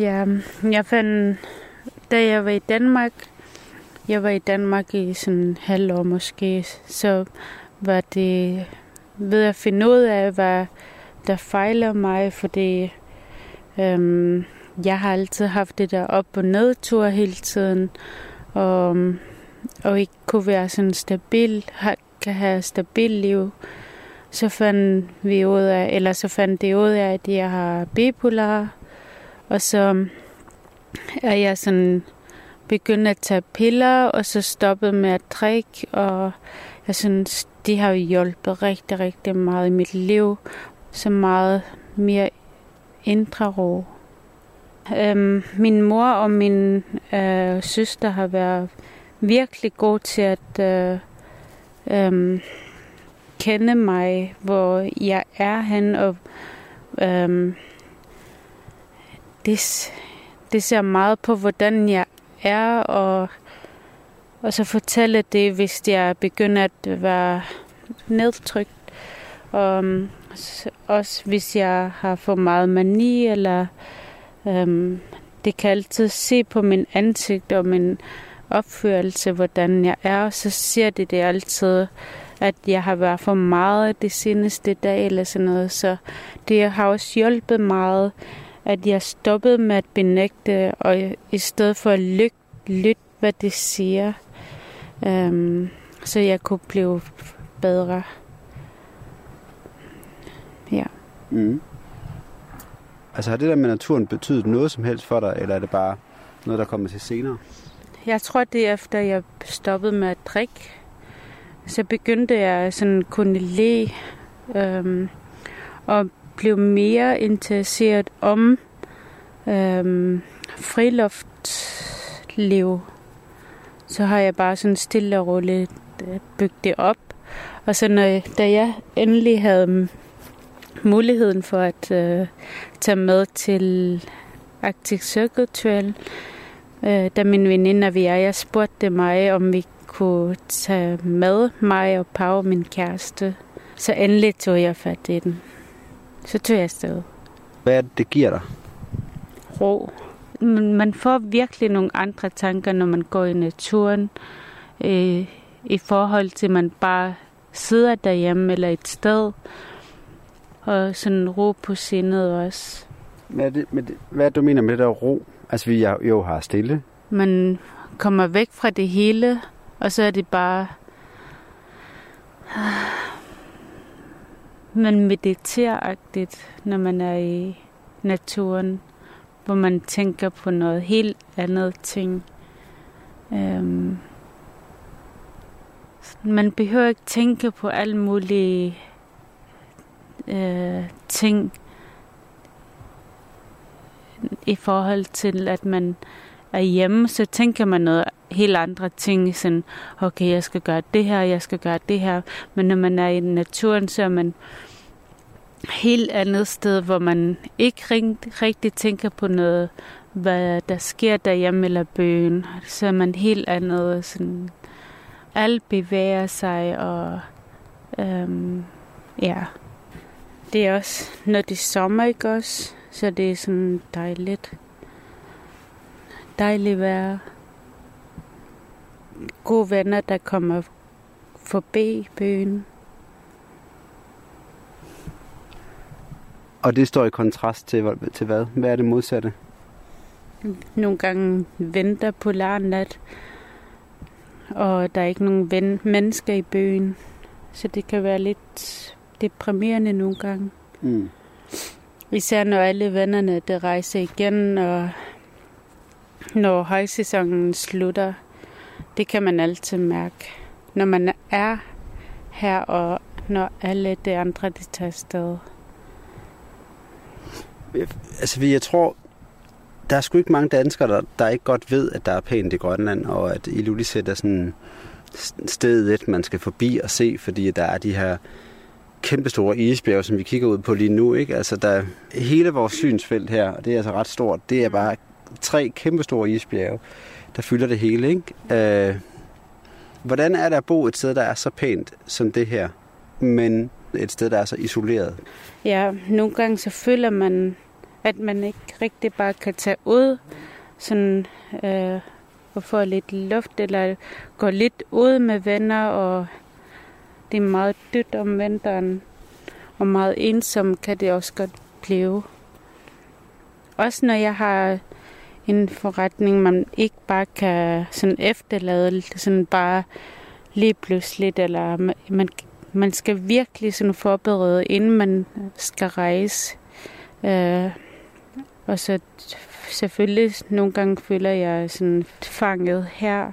ja jeg fandt, da jeg var i Danmark, jeg var i Danmark i sådan en halv år måske, så var det ved at finde ud af, hvad der fejler mig, fordi øhm, jeg har altid haft det der op- og nedtur hele tiden, og, og ikke kunne være sådan stabil, kan have stabil liv. Så fandt vi ud af, eller så fandt det ud af, at jeg har bipolar, og så er jeg sådan begyndt at tage piller, og så stoppet med at drikke, og jeg synes, det har hjulpet rigtig, rigtig meget i mit liv, så meget mere indre ro. Min mor og min øh, søster har været virkelig gode til at øh, øh, kende mig, hvor jeg er henne. Og, øh, det, det ser meget på, hvordan jeg er, og, og så fortælle det, hvis jeg begynder at være nedtrykt. Og også hvis jeg har for meget mani, eller øhm, det kan altid se på min ansigt og min opførelse, hvordan jeg er, og så ser de det altid, at jeg har været for meget det seneste dag eller sådan noget. Så det har også hjulpet meget, at jeg stoppede med at benægte, og i stedet for at lytte, lyt, hvad det siger, øhm, så jeg kunne blive bedre. Ja. Mm. Altså har det der med naturen betydet noget som helst for dig, eller er det bare noget, der kommer til senere? Jeg tror, det er efter, jeg stoppede med at drikke, så begyndte jeg sådan kunne lære øhm, og blev mere interesseret om øhm, friluftsliv. Så har jeg bare sådan stille og roligt bygget det op. Og så når, da jeg endelig havde muligheden for at øh, tage med til Arctic Circle Trail, øh, da min veninde og jeg, jeg spurgte mig, om vi kunne tage med mig og Pau, min kæreste. Så endelig tog jeg fat i den. Så tog jeg afsted. Hvad er det, det giver dig? Ro. Man får virkelig nogle andre tanker, når man går i naturen, øh, i forhold til, at man bare sidder derhjemme eller et sted, og sådan ro på sindet også. Hvad er det, det, hvad du mener med det der ro? Altså, vi jo har stille. Man kommer væk fra det hele, og så er det bare... Man mediterer-agtigt, når man er i naturen, hvor man tænker på noget helt andet ting. Øhm... Man behøver ikke tænke på alle mulige øh, ting i forhold til, at man er hjemme, så tænker man noget helt andre ting, sådan, okay, jeg skal gøre det her, jeg skal gøre det her, men når man er i naturen, så er man helt andet sted, hvor man ikke rigtig tænker på noget, hvad der sker derhjemme eller byen, så er man helt andet, sådan, alt bevæger sig, og øhm, ja, det er også, når det er sommer, ikke også, så det er sådan dejligt, dejligt vejr. Gode venner, der kommer forbi byen. Og det står i kontrast til, til hvad? Hvad er det modsatte? Nogle gange venter polarnat, og der er ikke nogen ven, mennesker i byen. Så det kan være lidt deprimerende nogle gange. Mm. Især når alle vennerne der rejser igen, og når højsæsonen slutter. Det kan man altid mærke, når man er her, og når alle de andre, de tager afsted. Altså, jeg tror, der er sgu ikke mange danskere, der, der ikke godt ved, at der er pænt i Grønland, og at Ilulissat er sådan stedet, man skal forbi og se, fordi der er de her kæmpestore isbjerge, som vi kigger ud på lige nu, ikke? Altså, der hele vores synsfelt her, og det er altså ret stort, det er bare tre kæmpestore isbjerge, der fylder det hele, ikke? Øh, hvordan er det at bo et sted, der er så pænt som det her, men et sted, der er så isoleret? Ja, nogle gange så føler man, at man ikke rigtig bare kan tage ud sådan, øh, og få lidt luft, eller gå lidt ud med venner, og det er meget dødt om vinteren, og meget ensom kan det også godt blive. Også når jeg har en forretning, man ikke bare kan sådan efterlade, sådan bare lige pludselig, eller man, man skal virkelig sådan forberede, inden man skal rejse. Øh, og så selvfølgelig nogle gange føler jeg sådan fanget her.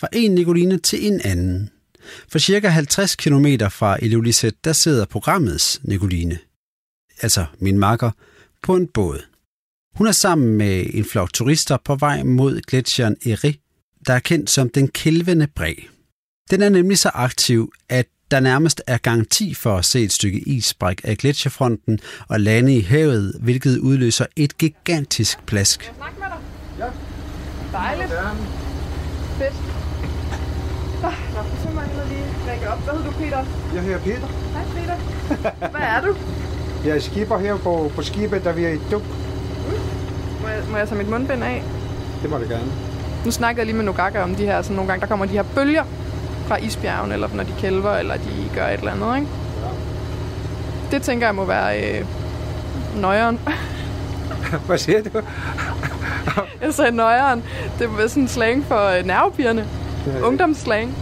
Fra en Nicoline til en anden. For cirka halvtreds kilometer fra Ilulissat, der sidder programmets Nicoline, altså min makker, på en båd. Hun er sammen med en flok turister på vej mod gletscheren Erik, der er kendt som den kælvende bræ. Den er nemlig så aktiv, at der nærmest er garanti for at se et stykke isbræk af gletscherfronten og lande i havet, hvilket udløser et gigantisk plask. Kan jeg snakke med dig? Ja. Dejligt. Fedt. Så, så forsøger man lige at række op. Hvad hedder du, Peter? Jeg hedder Peter. Hej, Peter. Hvad er du? Jeg er skipper her på, på skibet, der vi er i Duk. Uh. Må jeg, må jeg tage mit mundbind af? Det må du gerne. Nu snakkede jeg lige med Nogaka om de her, så nogle gange der kommer de her bølger fra isbjergen, eller når de kælver, eller de gør et eller andet, ikke? Ja. Det tænker jeg må være øh, nøjeren. Hvad siger du? Jeg sagde nøjeren. Det var sådan en slang for øh, nervepigerne. Ungdomsslang.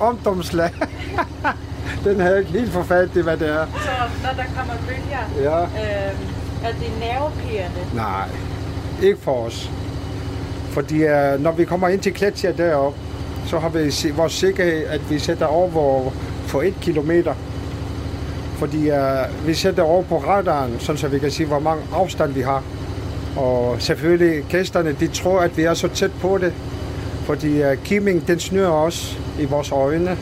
Ungdomsslang. Den har jeg ikke helt forfattet, hvad det er. Så når der kommer bølger, ja. øh, er det nervepigerne? Nej, ikke for os. Fordi øh, når vi kommer ind til gletscher deroppe, så har vi vores sikkerhed, at vi sætter over for et kilometer. Fordi øh, vi sætter over på radaren, sådan så vi kan se, hvor mange afstand vi har. Og selvfølgelig gæsterne, de tror, at vi er så tæt på det. Fordi øh, kimming, den snyder os i vores øjne.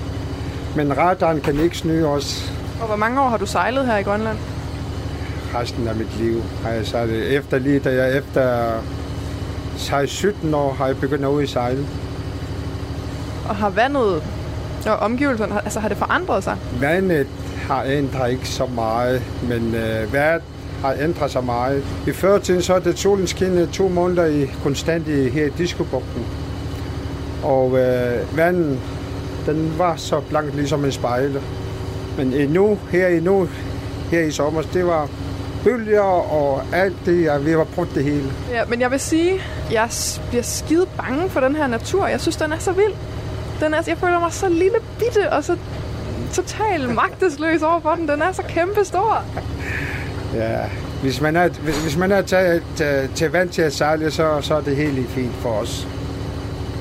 Men radaren kan ikke snyde os. Og hvor mange år har du sejlet her i Grønland? Resten af mit liv har jeg sejlet. Efter lige da jeg efter seksten sytten år har jeg begyndt at ud i sejle. Og har vandet og omgivelserne, altså har det forandret sig? Vandet har ændret ikke så meget, men øh, vejret har ændret sig meget. I førtiden så er det solen skinnede to måneder i, konstant i, her i Diskobugten. Og øh, vandet, den var så blank ligesom en spejle. Men endnu, her endnu, her i sommer, det var bølger og alt det, og vi var brugt det hele. Ja, men jeg vil sige, jeg bliver skide bange for den her natur. Jeg synes, den er så vild. Den er, jeg føler mig så lille bitte og så totalt magtesløs overfor den. Den er så kæmpestor. Ja, hvis man er, hvis man er taget, taget, taget vant til at sejle, så, så er det helt fint for os,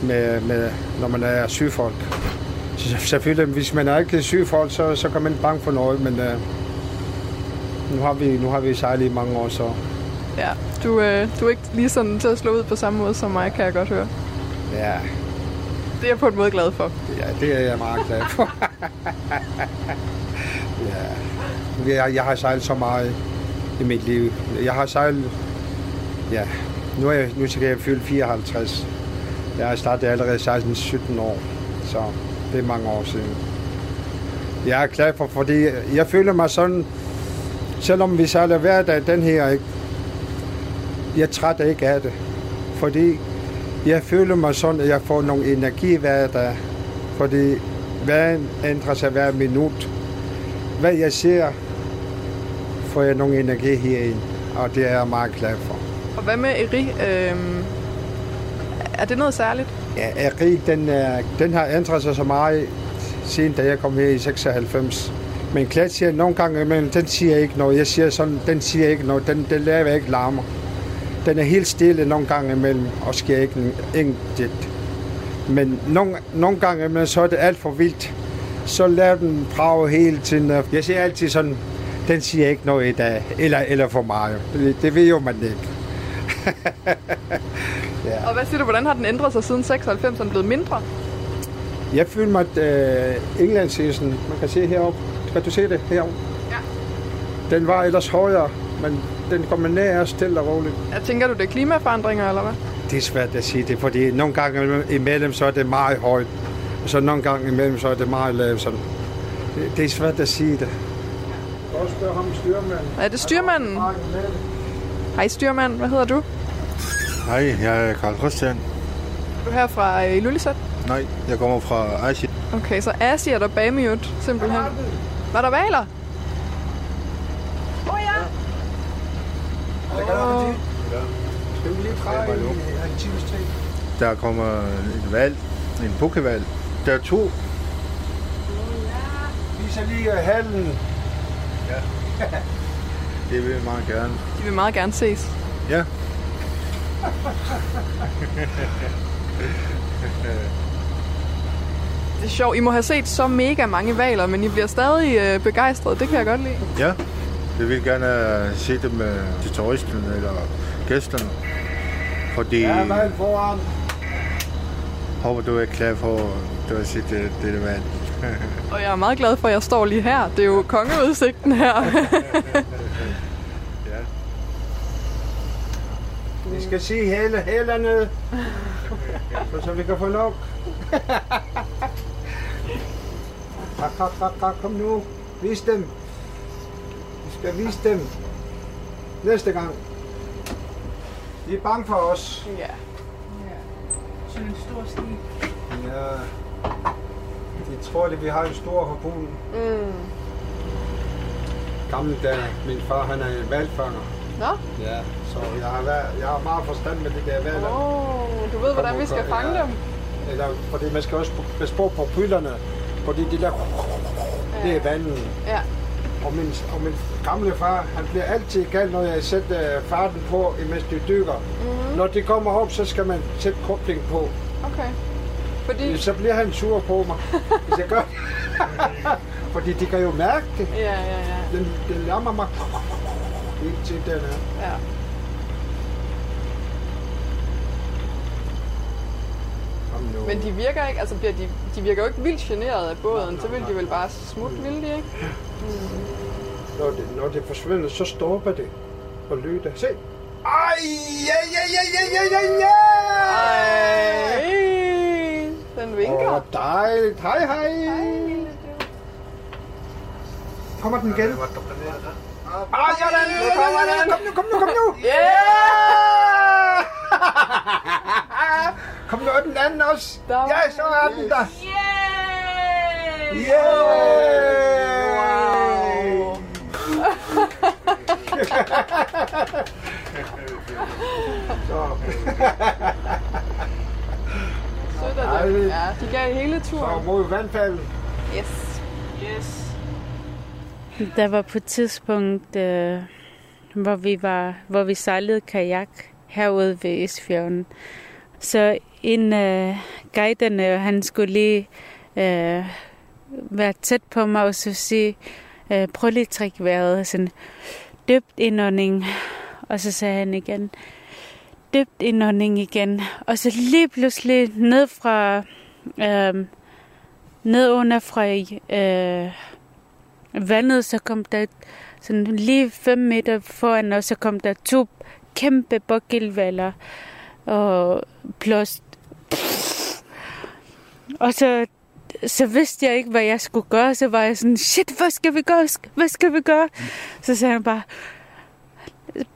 med, med, når man er sygefolk. Så selvfølgelig, hvis man er ikke sygefolk, så, så kan man bange for noget, men uh, nu har vi, nu har vi sejlet i mange år, så... Ja, du, øh, du er ikke lige sådan til at slå ud på samme måde som mig, kan jeg godt høre. Ja. Det er jeg på en måde glad for. Ja, det er jeg meget glad for. Ja. Jeg, jeg har sejlet så meget i mit liv. Jeg har sejlet... Ja, nu er jeg, nu skal jeg fylde fireoghalvtreds. Jeg har startet allerede seksten sytten år, så det er mange år siden. Jeg er glad for, fordi jeg føler mig sådan, selvom vi sejler hver dag, den her ikke, jeg trætter ikke af det. Fordi jeg føler mig sådan, at jeg får nogle energi hver dag, fordi verden ændrer sig hver minut. Hvad jeg ser, får jeg nogle energi herinde, og det er jeg meget glad for. Og hvad med Eri? Øh... Er det noget særligt? Ja, Erik, den, den har ændret sig så meget, siden da jeg kom her i seksoghalvfems. Men klat siger nogle gange, men den siger ikke noget. Jeg siger sådan, den siger ikke noget. Den, den laver ikke larmer. Den er helt stille nogle gange imellem, og sker ikke intet. Men nogle, nogle gange imellem, så er det alt for vildt. Så laver den brage hele tiden. Jeg siger altid sådan, den siger ikke noget i dag, eller, eller for meget. Det, det ved jo man ikke. Ja. Og hvad siger du, hvordan har den ændret sig siden seksoghalvfems? Er den blevet mindre? Jeg føler mig, at øh, Englandsisen, man kan se heroppe. Kan du se det heroppe? Ja. Den var ellers højere, men den kommer ned af stille og roligt. Ja, tænker du, det er klimaforandringer, eller hvad? Det er svært at sige det, fordi nogle gange imellem, så er det meget højt. Og så nogle gange imellem, så er det meget lavt. Sådan. Det, det er svært at sige det. Og spørg ham styrmanden. Er det styrmanden? Hej styrmand, hvad hedder du? Hej, jeg er Karl Christian. Er du her fra Ilulissat? Nej, jeg kommer fra Æsle. Okay, så Æsle og Bamiut, simpelthen. Var der valer? Åh oh, ja! Åh! Oh. Skal vi lige dreje en times tid? Der kommer en val, en pukkeval. Der er to. Åh ja! Viser lige halen. Ja. Det vil jeg meget gerne. De vil meget gerne ses. Ja. Det er sjovt. I må have set så mega mange hvaler, men I bliver stadig begejstrede. Det kan jeg godt lide. Ja, jeg vil gerne se dem til turisterne eller gæsterne. Fordi... Ja, hval foran. Håber du er klar for det var sit det, det vand. Og jeg er meget glad for, at jeg står lige her. Det er jo kongeudsigten her. Ja. Vi skal se hele hælerne, så vi kan få lov. Kom nu, vis dem. Vi skal vise dem næste gang. De er bange for os. Ja. Sådan en stor sti. Ja. De tror, at vi har en stor harpun. Mm. Gamle dage. Min far, han er en hvalfanger. Nå? Ja, så jeg har, været, jeg har meget forstand med det der hvaler. Åh, du ved, hvordan vi skal fange ja. dem. Eller, fordi man skal også passe på propyllerne, fordi de der, ja. det er vandet. Ja. Og min, og min gamle far, han bliver altid galt, når jeg sætter farten på, imens de dykker. Mm-hmm. Når de kommer op, så skal man sætte koblingen på. Okay. Fordi... Så bliver han sur på mig, hvis jeg gør. Fordi de kan jo mærke det. Ja, ja, ja. Den, den lammer mig. Helt til den her. Ja. No. Men de virker ikke, altså bliver de, de virker jo ikke vildt generet af båden, no, no, så vil de vel bare smutte, mm. vil de ikke? Mm. Når, det, når det forsvinder, så stopper det og lyder. Se! Ej! Ja, ja, ja, ja, ja, ja! Ej! Den vinker. Åh, oh, dejligt. Hej, hej! Hej, kommer den igen? Ej, ja, ja, ja, ja, ja. Kom nu, kom nu, kom nu! Ja! Yeah! Kom nu, den anden også. Ja, så er den der. Yeah! Yeah! Wow. Sødder dem. Ja, de gav hele turen. Så mod vandfaldet. Yes. Yes. Der var på et tidspunkt, øh, hvor, vi var, hvor vi sejlede kajak herude ved Isfjorden. Så en af guiderne, han skulle lige øh, være tæt på mig og så sige, øh, prøv lige at trække vejret, sådan dybt indånding. Og så sagde han igen, dybt indånding igen. Og så lige pludselig ned fra, øh, ned under fra øh, vandet, så kom der sådan lige fem meter foran, og så kom der to kæmpe bokildvaler. Og plust. Og så, så vidste jeg ikke, hvad jeg skulle gøre. Så var jeg sådan, shit, hvad skal vi gøre? Hvad skal vi gøre? Så sagde han bare,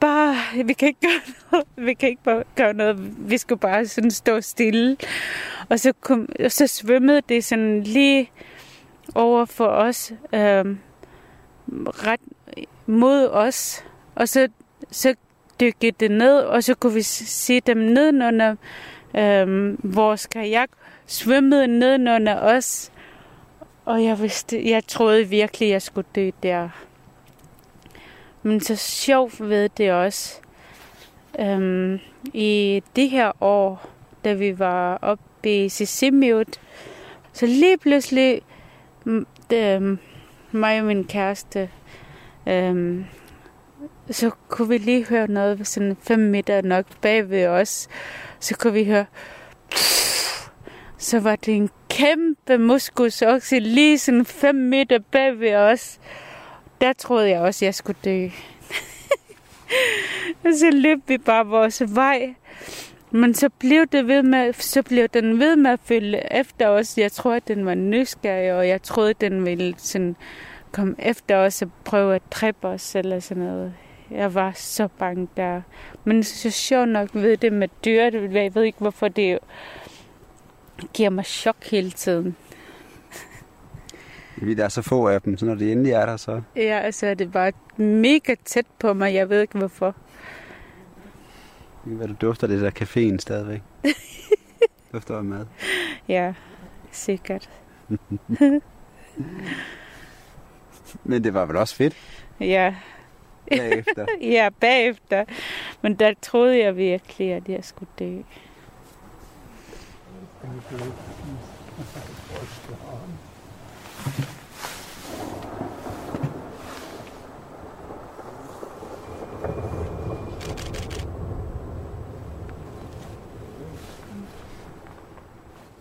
bare, vi kan ikke gøre noget. Vi kan ikke gøre noget. Vi skulle bare sådan stå stille. Og så, kom, og så svømmede det sådan lige over for os. Øh, ret mod os. Og så, så dykke det ned, og så kunne vi se dem nedenunder øhm, vores kajak, svømmede nedenunder os, og jeg vidste, jeg troede virkelig, jeg skulle dø der. Men så sjovt ved det også. Øhm, I det her år, da vi var oppe i Sisimiut, så lige pludselig, øhm, mig og min kæreste, øhm, så kunne vi lige høre noget sådan fem meter nok bag ved os. Så kunne vi høre... Så var det en kæmpe muskusokse lige sådan fem meter bag ved os. Der troede jeg også, jeg skulle dø. Og så løb vi bare vores vej. Men så blev, det ved med, så blev den ved med at følge efter os. Jeg troede, den var nysgerrig, og jeg troede, den ville sådan komme efter os og prøve at dræbe os eller sådan noget. Jeg var så bange der. Men så sjovt nok ved det med dyr. Jeg ved ikke, hvorfor det giver mig chok hele tiden. Der er så få af dem, så når det endelig er der, så... Ja, altså det var mega tæt på mig. Jeg ved ikke, hvorfor. Hvad du dufter, det der caféen stadigvæk. Dufter af mad. Ja, sikkert. Men det var vel også fedt? Ja. Bagefter. Ja, bagefter. Men der troede jeg virkelig, at jeg skulle dø.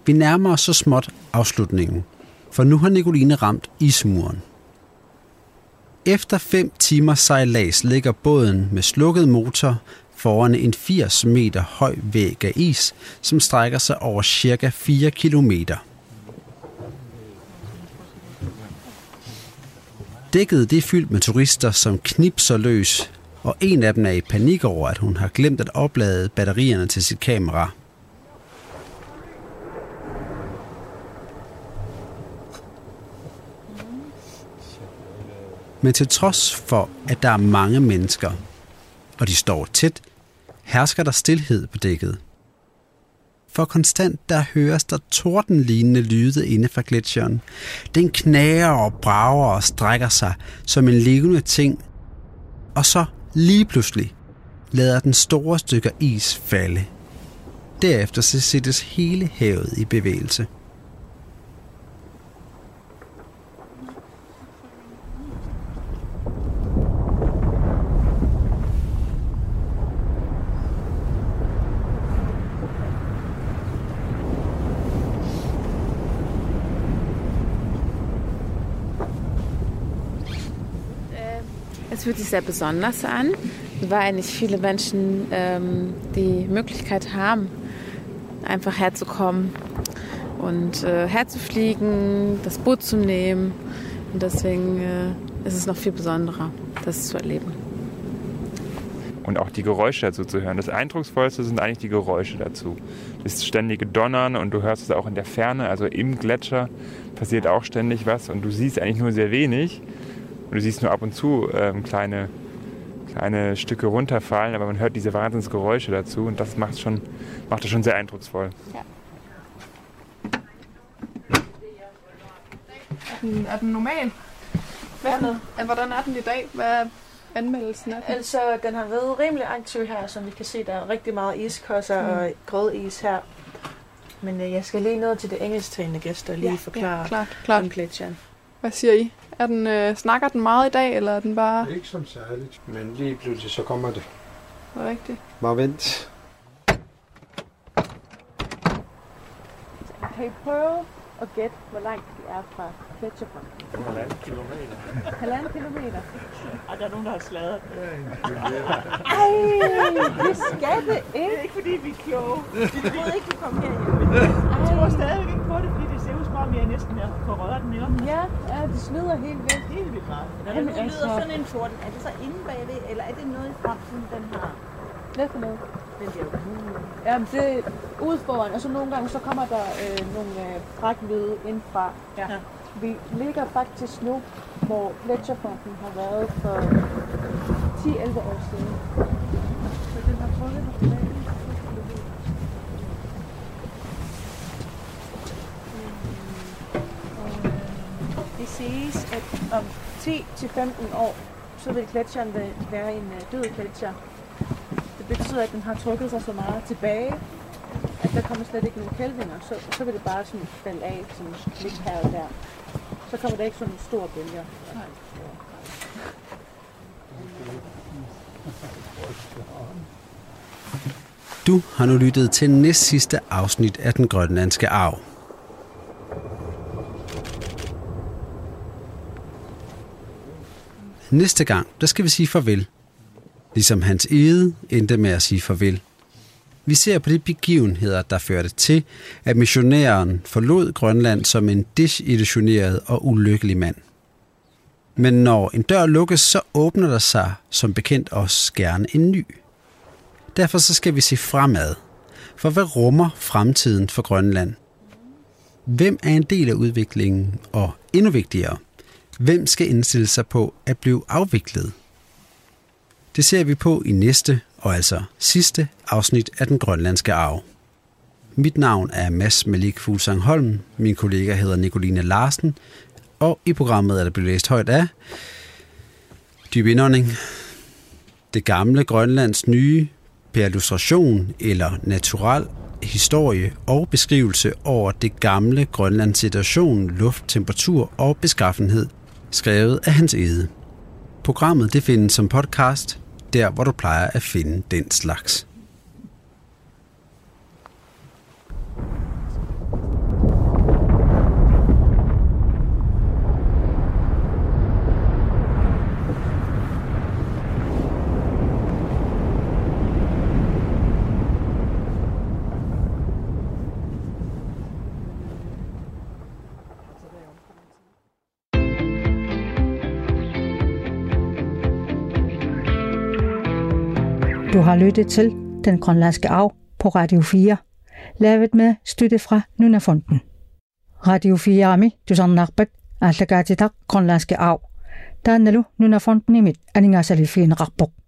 Vi nærmer os så småt afslutningen, for nu har Nicoline ramt ismuren. Efter fem timer sejlads ligger båden med slukket motor foran en firs meter høj væg af is, som strækker sig over cirka fire kilometer. Dækket det er fyldt med turister, som knipser løs, og en af dem er i panik over, at hun har glemt at oplade batterierne til sit kamera. Men til trods for, at der er mange mennesker, og de står tæt, hersker der stilhed på dækket. For konstant der høres der tordenlignende lyde inde fra gletscheren. Den knager og brager og strækker sig som en levende ting, og så lige pludselig lader den store stykker is falde. Derefter sættes hele havet i bevægelse. Es fühlt sich sehr besonders an, weil nicht viele Menschen ähm, die Möglichkeit haben, einfach herzukommen und äh, herzufliegen, das Boot zu nehmen. Und deswegen äh, ist es noch viel besonderer, das zu erleben. Und auch die Geräusche dazu zu hören. Das Eindrucksvollste sind eigentlich die Geräusche dazu. Das ständige Donnern und du hörst es auch in der Ferne, also im Gletscher passiert auch ständig was und du siehst eigentlich nur sehr wenig. Du siehst nur ab und zu ähm, kleine, kleine Stücke runterfallen, aber man hört diese Wahnsinnsgeräusche dazu und das macht schon, macht das schon sehr eindrucksvoll. Ja. Er den, er den normal? Hvad, hvordan er den i dag? Hvad er anmeldelsen af den? Altså, den har været rimelig aktiv her, som vi kan se. Der er rigtig meget iskosser mm. og grødis her. Men øh, jeg skal lige ned til det engelsktalende gæster lige ja, forklare ja, klart, klart. om gletscheren. Hvad siger I? Er den, øh, snakker den meget i dag, eller er den bare... Ikke som særligt, men lige pludselig så kommer det. Det er rigtigt. Bare vent. Kan I prøve at gætte, hvor langt de er fra gletscherfronten? Halvanden kilometer. Halvanden kilometer? Ej, der er nogen, der har sladret. Ej, det skal det ikke. Det er ikke, fordi vi er kloge. Vi troede ikke, du kom herhjemme. Jeg tror stadigvæk ikke på det, fordi det ser ud som om, jeg næsten er på rødderen mere. Ja, ja, det snyder helt vildt. Helt vildt meget. Når den lyder sådan en torden, er det så inde bagved, eller er det noget i fremtiden, den har? Hvad for noget? Den der jo. Jamen, det er ude foran, og så nogle gange, så kommer der øh, nogle øh, braklyde indfra. Ja. Vi ligger faktisk nu, hvor gletscherfronten har været for ti til elleve år siden. Så den har fundet på dag. Det siges, at om ti til femten år, så vil gletscheren være en død gletscher. Det betyder, at den har trukket sig så meget tilbage, at der kommer slet ikke nogen kælvinger. Så, så vil det bare sådan falde af, sådan lidt her og der. Så kommer der ikke sådan store bølger. Nej. Du har nu lyttet til næstsidste afsnit af Den Grønlandske Arv. Næste gang, der skal vi sige farvel. Ligesom Hans Egede endte med at sige farvel. Vi ser på de begivenheder, der førte til, at missionæren forlod Grønland som en desillusioneret og ulykkelig mand. Men når en dør lukkes, så åbner der sig, som bekendt, også gerne en ny. Derfor så skal vi se fremad. For hvad rummer fremtiden for Grønland? Hvem er en del af udviklingen, og endnu vigtigere, hvem skal indstille sig på at blive afviklet? Det ser vi på i næste, og altså sidste, afsnit af Den Grønlandske Arv. Mit navn er Mads Malik Fuglsang Holm, min kollega hedder Nicoline Larsen, og i programmet er der blevet læst højt af dyb indånding, det gamle Grønlands nye per illustration eller natural historie og beskrivelse over det gamle Grønlands situation, luft, temperatur og beskaffenhed, skrevet af Hans Egede. Programmet det findes som podcast, der hvor du plejer at finde den slags. Du har lyttet til Den Grønlandske Arv på Radio fire, lavet med støtte fra Nuna Fonden. Radio fire Ami, du sådan nærpet, at der gør til dig Grønlandske Arv. Der er nu Nuna Fonden imid, at ingen er særlig fin rapport.